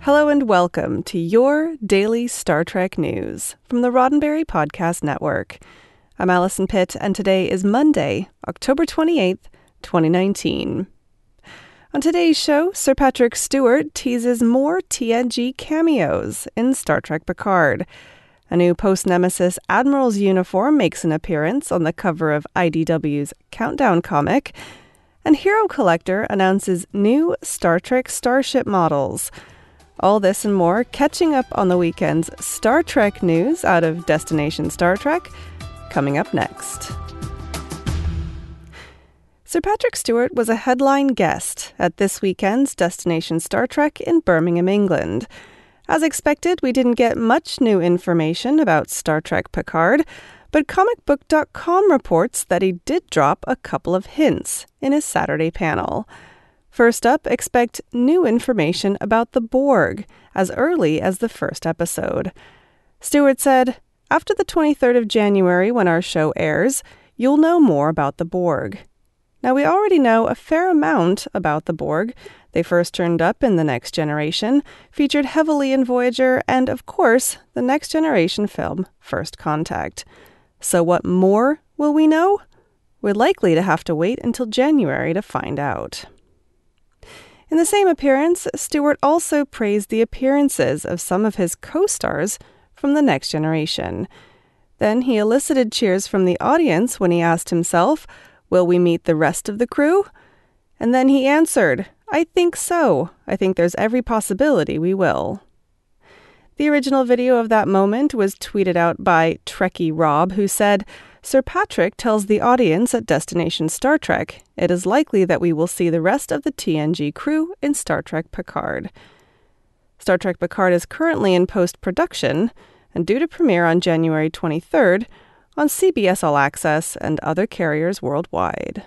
Hello and welcome to your Daily Star Trek News from the Roddenberry Podcast Network. I'm Alison Pitt, and today is Monday, October 28th, 2019. On today's show, Sir Patrick Stewart teases more TNG cameos in Star Trek Picard. A new post-Nemesis Admiral's uniform makes an appearance on the cover of IDW's Countdown comic, and Hero Collector announces new Star Trek starship models. All this and more, catching up on the weekend's Star Trek news out of Destination Star Trek, coming up next. Sir Patrick Stewart was a headline guest at this weekend's Destination Star Trek in Birmingham, England. As expected, we didn't get much new information about Star Trek Picard, but ComicBook.com reports that he did drop a couple of hints in his Saturday panel. First up, expect new information about the Borg as early as the first episode. Stewart said, "After the 23rd of January, when our show airs, you'll know more about the Borg." Now, we already know a fair amount about the Borg. They first turned up in The Next Generation, featured heavily in Voyager, and, of course, the Next Generation film First Contact. So what more will we know? We're likely to have to wait until January to find out. In the same appearance, Stewart also praised the appearances of some of his co-stars from The Next Generation. Then he elicited cheers from the audience when he asked himself, "Will we meet the rest of the crew?" And then he answered, "I think so. I think there's every possibility we will." The original video of that moment was tweeted out by Trekkie Rob, who said, "Sir Patrick tells the audience at Destination Star Trek, it is likely that we will see the rest of the TNG crew in Star Trek Picard." Star Trek Picard is currently in post-production and due to premiere on January 23rd on CBS All Access and other carriers worldwide.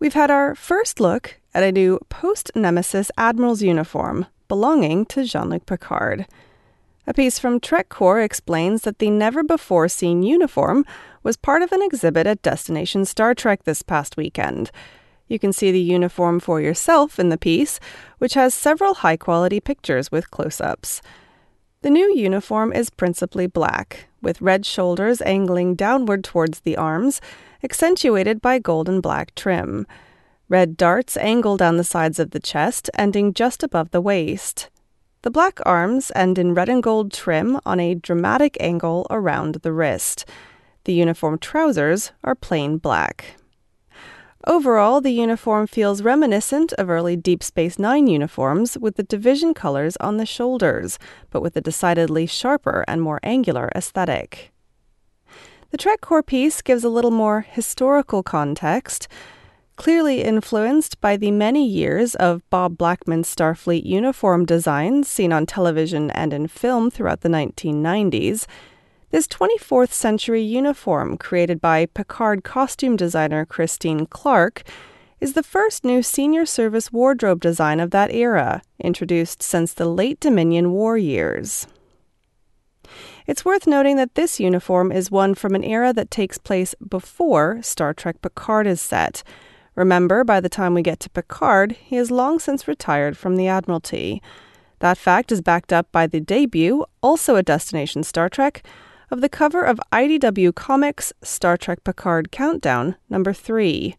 We've had our first look at a new post-Nemesis Admiral's uniform belonging to Jean-Luc Picard. A piece from TrekCore explains that the never-before-seen uniform was part of an exhibit at Destination Star Trek this past weekend. You can see the uniform for yourself in the piece, which has several high-quality pictures with close-ups. The new uniform is principally black, with red shoulders angling downward towards the arms, accentuated by gold and black trim. Red darts angle down the sides of the chest, ending just above the waist. The black arms end in red and gold trim on a dramatic angle around the wrist. The uniform trousers are plain black. Overall, the uniform feels reminiscent of early Deep Space Nine uniforms with the division colors on the shoulders, but with a decidedly sharper and more angular aesthetic. The TrekCore piece gives a little more historical context, clearly influenced by the many years of Bob Blackman's Starfleet uniform designs seen on television and in film throughout the 1990s, this 24th century uniform created by Picard costume designer Christine Clark is the first new senior service wardrobe design of that era, introduced since the late Dominion War years. It's worth noting that this uniform is one from an era that takes place before Star Trek Picard is set. Remember, by the time we get to Picard, he has long since retired from the Admiralty. That fact is backed up by the debut, also at Destination Star Trek, of the cover of IDW Comics' Star Trek Picard Countdown number 3.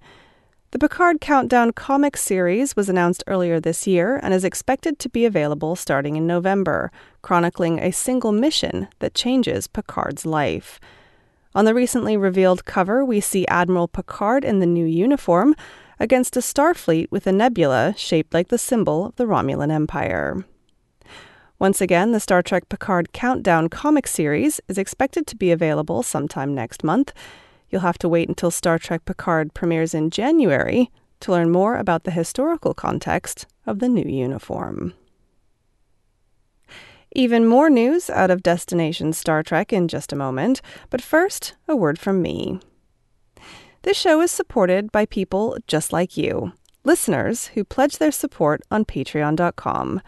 The Picard Countdown comic series was announced earlier this year and is expected to be available starting in November, chronicling a single mission that changes Picard's life. On the recently revealed cover, we see Admiral Picard in the new uniform against a starfleet with a nebula shaped like the symbol of the Romulan Empire. Once again, the Star Trek Picard Countdown comic series is expected to be available sometime next month. You'll have to wait until Star Trek Picard premieres in January to learn more about the historical context of the new uniform. Even more news out of Destination Star Trek in just a moment, but first, a word from me. This show is supported by people just like you, listeners who pledge their support on Patreon.com.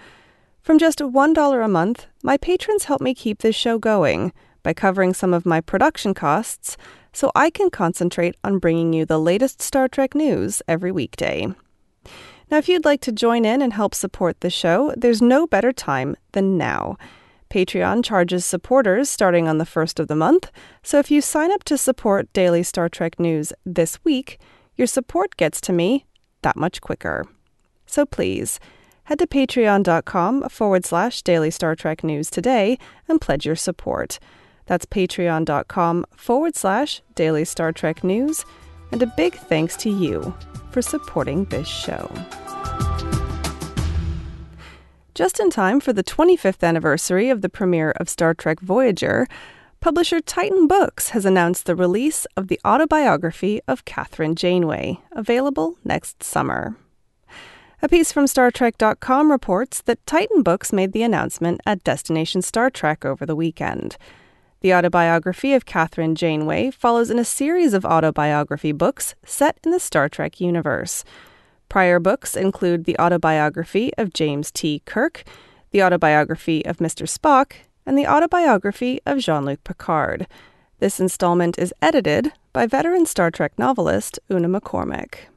From just $1 a month, my patrons help me keep this show going by covering some of my production costs so I can concentrate on bringing you the latest Star Trek news every weekday. Now, if you'd like to join in and help support the show, there's no better time than now. Patreon charges supporters starting on the 1st of the month, so if you sign up to support daily Star Trek news this week, your support gets to me that much quicker. So please, head to patreon.com/dailystartreknews today and pledge your support. That's patreon.com/dailystartreknews, and a big thanks to you for supporting this show. Just in time for the 25th anniversary of the premiere of Star Trek Voyager, publisher Titan Books has announced the release of the autobiography of Kathryn Janeway, available next summer. A piece from StarTrek.com reports that Titan Books made the announcement at Destination Star Trek over the weekend. The autobiography of Kathryn Janeway follows in a series of autobiography books set in the Star Trek universe. Prior books include the autobiography of James T. Kirk, the autobiography of Mr. Spock, and the autobiography of Jean-Luc Picard. This installment is edited by veteran Star Trek novelist Una McCormick.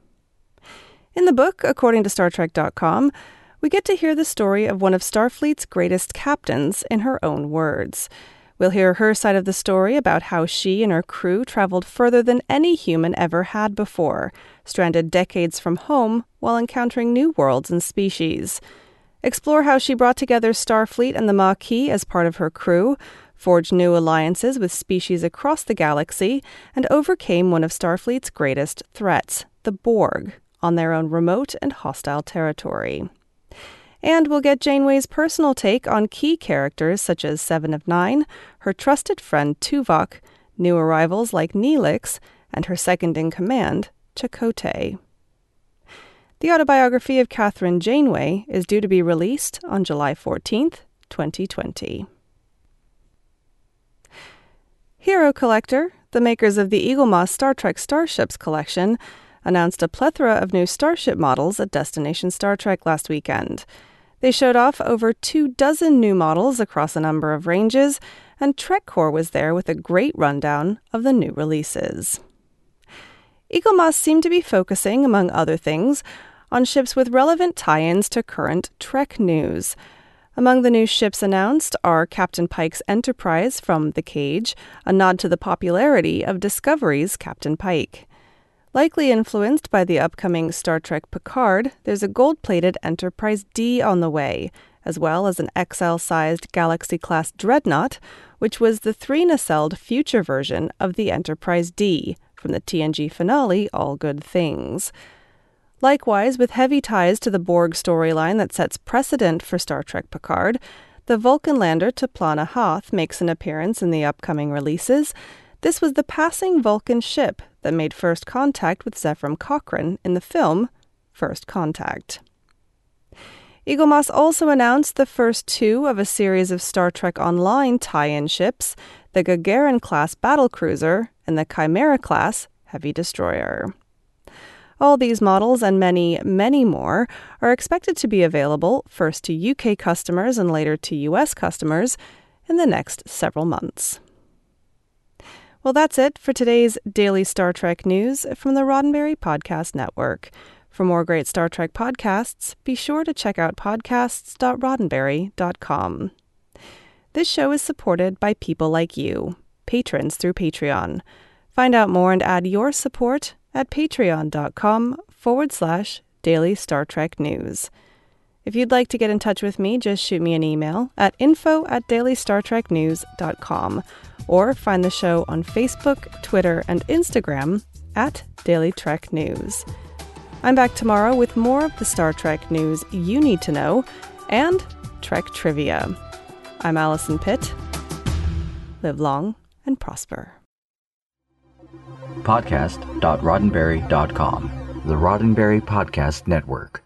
In the book, according to StarTrek.com, we get to hear the story of one of Starfleet's greatest captains in her own words. We'll hear her side of the story about how she and her crew traveled further than any human ever had before, stranded decades from home while encountering new worlds and species. Explore how she brought together Starfleet and the Maquis as part of her crew, forged new alliances with species across the galaxy, and overcame one of Starfleet's greatest threats, the Borg, on their own remote and hostile territory. And we'll get Janeway's personal take on key characters such as Seven of Nine, her trusted friend Tuvok, new arrivals like Neelix, and her second-in-command, Chakotay. The autobiography of Kathryn Janeway is due to be released on July 14th, 2020. Hero Collector, the makers of the Eaglemoss Star Trek Starships collection, announced a plethora of new starship models at Destination Star Trek last weekend. They showed off over 24 new models across a number of ranges, and TrekCore was there with a great rundown of the new releases. Eaglemoss seemed to be focusing, among other things, on ships with relevant tie-ins to current Trek news. Among the new ships announced are Captain Pike's Enterprise from The Cage, a nod to the popularity of Discovery's Captain Pike. Likely influenced by the upcoming Star Trek Picard, there's a gold-plated Enterprise D on the way, as well as an XL-sized Galaxy-class Dreadnought, which was the 3-nacelled future version of the Enterprise D from the TNG finale All Good Things. Likewise, with heavy ties to the Borg storyline that sets precedent for Star Trek Picard, the Vulcan lander T'Plana Hoth makes an appearance in the upcoming releases. This was the passing Vulcan ship that made first contact with Zefram Cochrane in the film First Contact. Eaglemoss also announced the first two of a series of Star Trek Online tie-in ships, the Gagarin-class battlecruiser and the Chimera-class heavy destroyer. All these models and many, many more are expected to be available first to UK customers and later to US customers in the next several months. Well, that's it for today's Daily Star Trek News from the Roddenberry Podcast Network. For more great Star Trek podcasts, be sure to check out podcasts.roddenberry.com. This show is supported by people like you, patrons through Patreon. Find out more and add your support at patreon.com/dailystartreknews. If you'd like to get in touch with me, just shoot me an email at info@dailystartreknews.com or find the show on Facebook, Twitter, and Instagram at Daily Trek News. I'm back tomorrow with more of the Star Trek news you need to know and Trek trivia. I'm Alison Pitt. Live long and prosper. Podcast.roddenberry.com, the Roddenberry Podcast Network.